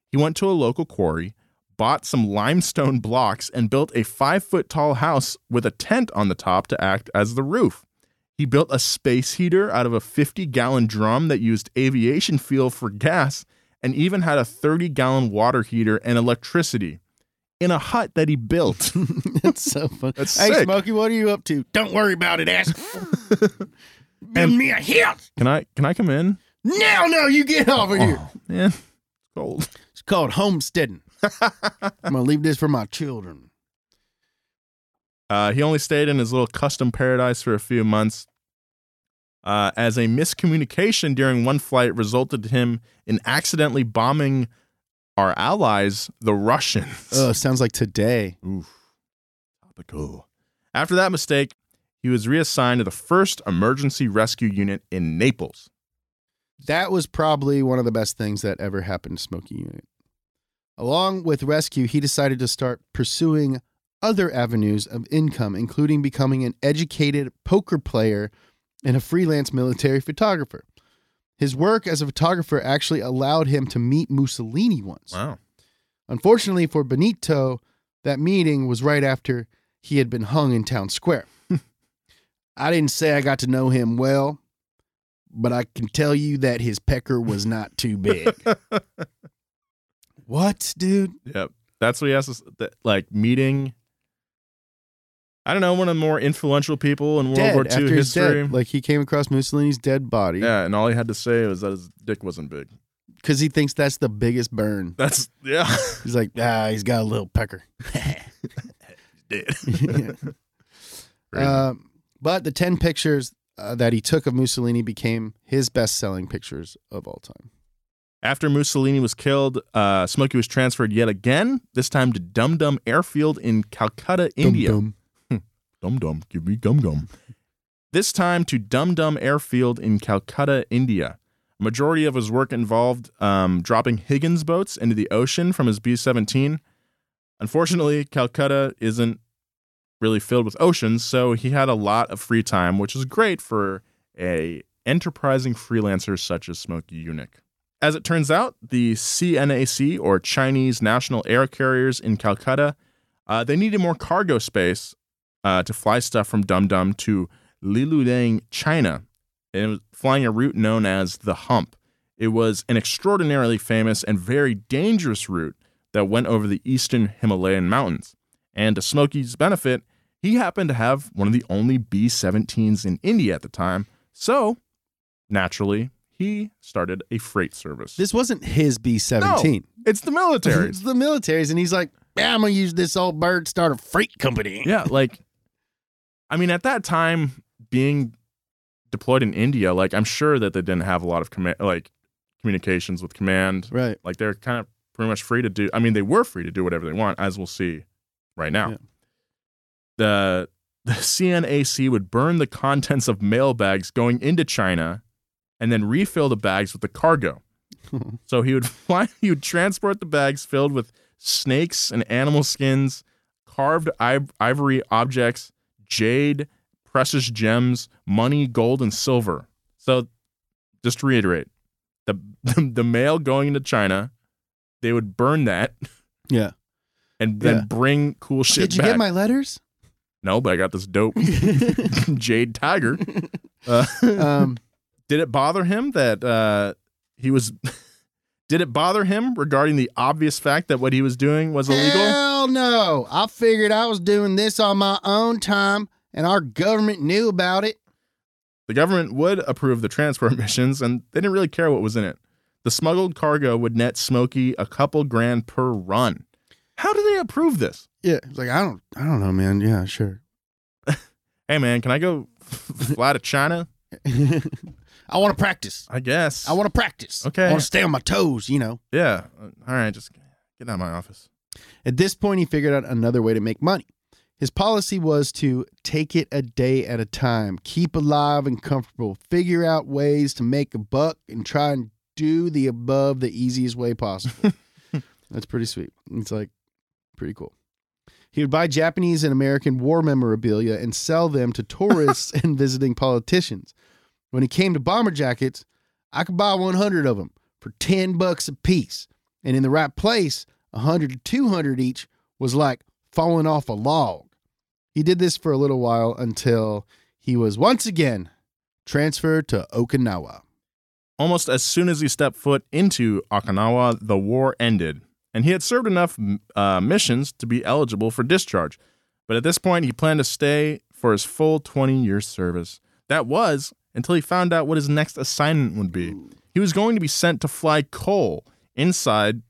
he went to a local quarry, bought some limestone blocks, and built a five-foot tall house with a tent on the top to act as the roof. He built a space heater out of a fifty-gallon drum that used aviation fuel for gas, and even had a thirty-gallon water heater and electricity in a hut that he built. That's so funny. That's hey, sick. Smokey, what are you up to? Don't worry about it, asshole. Build me a hut. Can I can I come in? No, no, you get over oh, here. Man, it's cold. It's called homesteading. I'm gonna leave this for my children. Uh, he only stayed in his little custom paradise for a few months, uh, as a miscommunication during one flight resulted him in accidentally bombing our allies, the Russians. Oh, sounds like today. Oof. Topical. After that mistake, he was reassigned to the first Emergency Rescue Unit in Naples. That was probably one of the best things that ever happened to Smokey Yunick. Along with rescue, he decided to start pursuing other avenues of income, including becoming an educated poker player and a freelance military photographer. His work as a photographer actually allowed him to meet Mussolini once. Wow. Unfortunately for Benito, that meeting was right after he had been hung in town square. I didn't say I got to know him well, but I can tell you that his pecker was not too big. What, dude? Yep. That's what he asked us, that, like, meeting, I don't know, one of the more influential people in World dead, War Two history. Dead. Like, he came across Mussolini's dead body. Yeah, and all he had to say was that his dick wasn't big. Because he thinks that's the biggest burn. That's, yeah. He's like, ah, he's got a little pecker. He's dead. Yeah. Um, but the ten pictures uh, that he took of Mussolini became his best-selling pictures of all time. After Mussolini was killed, uh, Smokey was transferred yet again, this time to Dum Dum Airfield in Calcutta, India. Dum Dum. Dum Dum, give me gum gum. This time to Dum Dum Airfield in Calcutta, India. A majority of his work involved um, dropping Higgins boats into the ocean from his B seventeen. Unfortunately, Calcutta isn't really filled with oceans, so he had a lot of free time, which is great for a enterprising freelancer such as Smokey Yunick. As it turns out, the C N A C, or Chinese National Air Carriers in Calcutta, uh, they needed more cargo space uh, to fly stuff from Dum Dum to Liludang, China, and it was flying a route known as the Hump. It was an extraordinarily famous and very dangerous route that went over the eastern Himalayan mountains. And to Smokey's benefit, he happened to have one of the only B seventeens in India at the time, so naturally, he started a freight service. This wasn't his B seventeen. No, it's the military. It's the military's, and he's like, yeah, I'm going to use this old bird, start a freight company. Yeah, like, I mean, at that time, being deployed in India, like, I'm sure that they didn't have a lot of, com- like, communications with command. Right. Like, they're kind of pretty much free to do, I mean, they were free to do whatever they want, as we'll see right now. Yeah. The, the C N A C would burn the contents of mail bags going into China and then refill the bags with the cargo. So he would fly, he would transport the bags filled with snakes and animal skins, carved ivory objects, jade, precious gems, money, gold, and silver. So just to reiterate, the the, the mail going into China, they would burn that. Yeah. And then yeah. bring cool shit back. Did you back. get my letters? No, but I got this dope jade tiger. Uh, um Did it bother him that uh, he was? Did it bother him regarding the obvious fact that what he was doing was illegal? Hell no! I figured I was doing this on my own time, and our government knew about it. The government would approve the transport missions, and they didn't really care what was in it. The smuggled cargo would net Smokey a couple grand per run. How do they approve this? Yeah, it's like I don't, I don't know, man. Yeah, sure. Hey, man, can I go fly to China? I want to practice. I guess. I want to practice. Okay. I want to stay on my toes, you know. Yeah. All right, just get out of my office. At this point, he figured out another way to make money. His policy was to take it a day at a time, keep alive and comfortable, figure out ways to make a buck, and try and do the above the easiest way possible. That's pretty sweet. It's like pretty cool. He would buy Japanese and American war memorabilia and sell them to tourists and visiting politicians. When it came to bomber jackets, I could buy one hundred of them for ten bucks a piece. And in the right place, one hundred to two hundred each was like falling off a log. He did this for a little while until he was once again transferred to Okinawa. Almost as soon as he stepped foot into Okinawa, the war ended. And he had served enough uh, missions to be eligible for discharge. But at this point, he planned to stay for his full twenty year service. That was until he found out what his next assignment would be. He was going to be sent to fly coal inside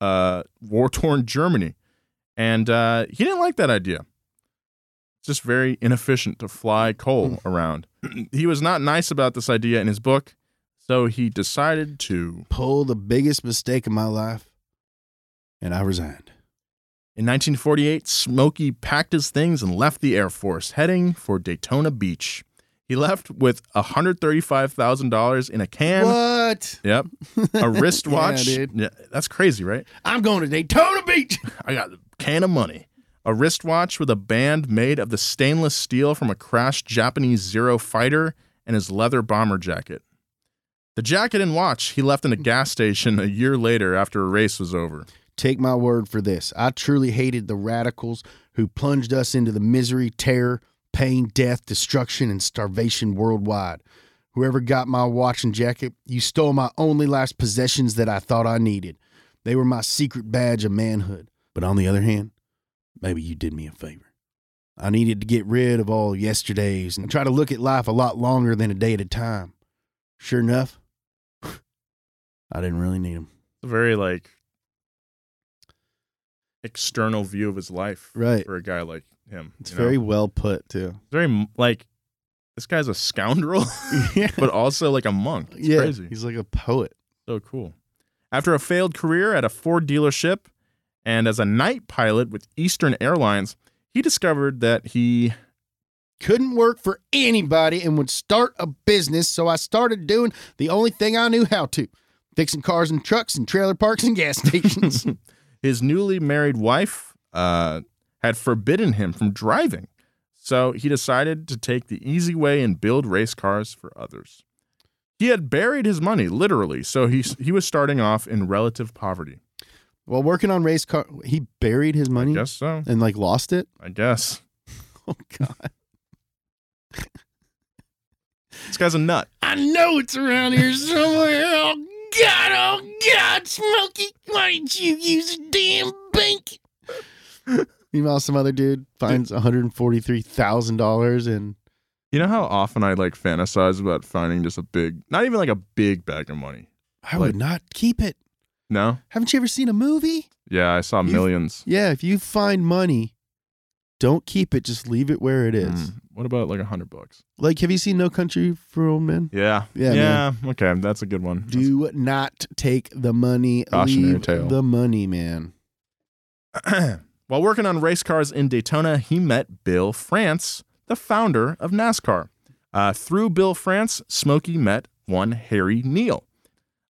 uh, war-torn Germany. And uh, he didn't like that idea. It's just very inefficient to fly coal around. He was not nice about this idea in his book, so he decided to pull the biggest mistake of my life, and I resigned. In nineteen forty-eight, Smokey packed his things and left the Air Force, heading for Daytona Beach. He left with one hundred thirty-five thousand dollars in a can. What? Yep. A wristwatch. Yeah, dude. Yeah, that's crazy, right? I'm going to Daytona Beach. I got a can of money. a wristwatch with a band made of the stainless steel from a crashed Japanese Zero fighter, and his leather bomber jacket. The jacket and watch he left in a gas station a year later after a race was over. Take my word for this. I truly hated the radicals who plunged us into the misery, terror, pain, death, destruction, and starvation worldwide. Whoever got my watch and jacket, you stole my only last possessions that I thought I needed. They were my secret badge of manhood. But on the other hand, maybe you did me a favor. I needed to get rid of all yesterdays and try to look at life a lot longer than a day at a time. Sure enough, I didn't really need him. A very, like, external view of his life, right, for a guy like him. It's very know? well put, too. Very, like, this guy's a scoundrel, yeah. but also, like, a monk. It's yeah, crazy. He's like a poet. So cool. After a failed career at a Ford dealership and as a night pilot with Eastern Airlines, he discovered that he couldn't work for anybody and would start a business, so I started doing the only thing I knew how to, fixing cars and trucks and trailer parks and gas stations. His newly married wife uh, had forbidden him from driving, so he decided to take the easy way and build race cars for others. He had buried his money, literally, so he, he was starting off in relative poverty. While working on race car, he buried his money? I guess so. And, like, lost it? I guess. Oh, God. This guy's a nut. I know it's around here somewhere. Oh, God. Oh, God. Smokey, why didn't you use a damn bank? Meanwhile, some other dude finds one hundred forty-three thousand dollars in... You know how often I, like, fantasize about finding just a big... Not even, like, a big bag of money. I like, would not keep it. No? Haven't you ever seen a movie? Yeah, I saw Millions. If, yeah, if you find money, don't keep it. Just leave it where it is. Mm, what about like a hundred bucks? Like, have you seen No Country for Old Men? Yeah. Yeah. Yeah. Man. Okay, that's a good one. Do that's... not take the money. Cautionary leave tale. The money, man. While working on race cars in Daytona, he met Bill France, the founder of NASCAR. Uh, through Bill France, Smokey met one Harry Neal,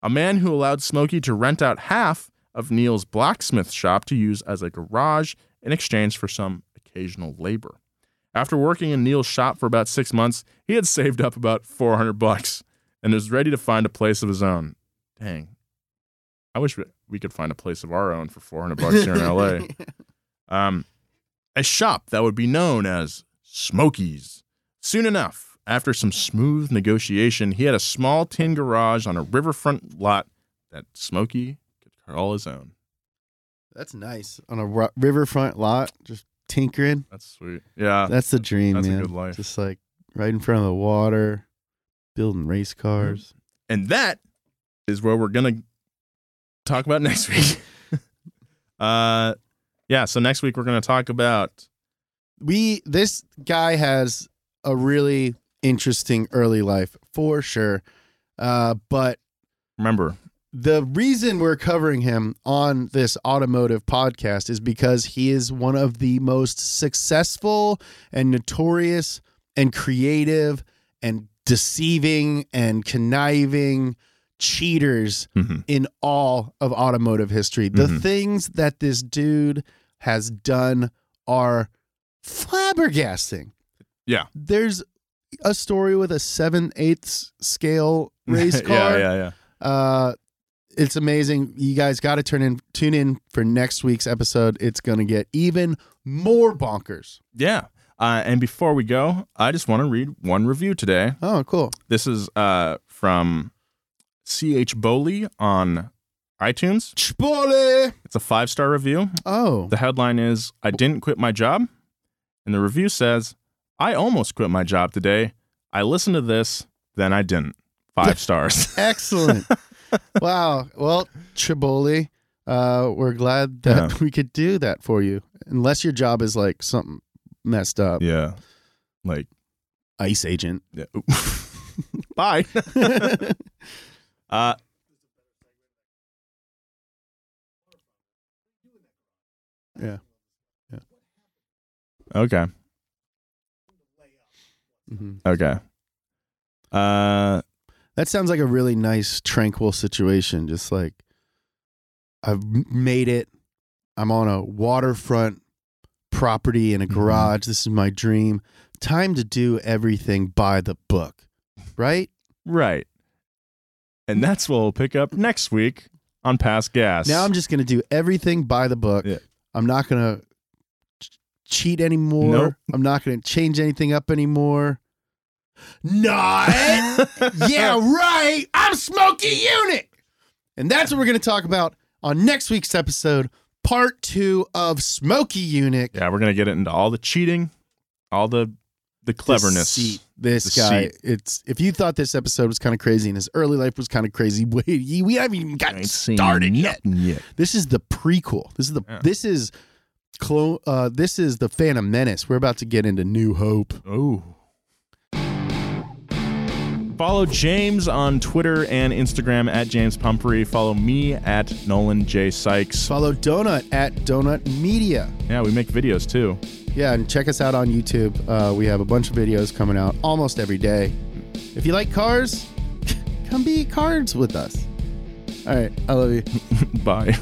a man who allowed Smokey to rent out half of Neal's blacksmith shop to use as a garage in exchange for some occasional labor. After working in Neal's shop for about six months, he had saved up about four hundred bucks and was ready to find a place of his own. Dang. I wish we could find a place of our own for four hundred bucks here in L A. Um, a shop that would be known as Smokey's. Soon enough, after some smooth negotiation, he had a small tin garage on a riverfront lot that Smokey could call his own. That's nice. On a r- riverfront lot, just tinkering. That's sweet. Yeah. That's the dream, that's man. That's a good life. Just like right in front of the water, building race cars. And that is where we're going to talk about next week. uh, yeah, so next week we're going to talk about... we. This guy has a really... interesting early life for sure, uh but remember, the reason we're covering him on this automotive podcast is because he is one of the most successful and notorious and creative and deceiving and conniving cheaters mm-hmm. in all of automotive history. Mm-hmm. The things that this dude has done are flabbergasting. Yeah, there's a story with a seven-eighths scale race car. yeah, yeah, yeah. Uh, it's amazing. You guys got to turn in, tune in for next week's episode. It's going to get even more bonkers. Yeah. Uh, and before we go, I just want to read one review today. Oh, cool. This is uh, from C H Boley on iTunes. Chboley. It's a five-star review. Oh. The headline is, "I didn't quit my job." And the review says, "I almost quit my job today. I listened to this, then I didn't." Five stars. Excellent. Wow. Well, Chiboli, uh, we're glad that yeah. we could do that for you. Unless your job is like something messed up. Yeah. Like ICE agent. Yeah. Bye. uh, yeah. Yeah. Okay. Mm-hmm. Okay. Uh, that sounds like a really nice, tranquil situation. Just like, I've made it. I'm on a waterfront property and a garage. Mm-hmm. This is my dream. Time to do everything by the book, right? Right. And that's what we'll pick up next week on Pass Gas. Now I'm just going to do everything by the book. Yeah. I'm not going to ch- cheat anymore. Nope. I'm not going to change anything up anymore. Not. Yeah, right. I'm Smokey Yunick. And that's what we're going to talk about on next week's episode, part two of Smokey Yunick. Yeah, we're going to get into all the cheating, all the the cleverness. Deceit. This Deceit. guy, it's if you thought this episode was kind of crazy and his early life was kind of crazy, we, we haven't even gotten started yet. yet. This is the prequel. This is the yeah. this is clo- uh, this is the Phantom Menace. We're about to get into New Hope. Oh. Follow James on Twitter and Instagram at James Pumphrey. Follow me at Nolan J. Sykes. Follow Donut at Donut Media. Yeah, we make videos too. Yeah, and check us out on YouTube. Uh, we have a bunch of videos coming out almost every day. If you like cars, come be cards with us. All right, I love you. Bye.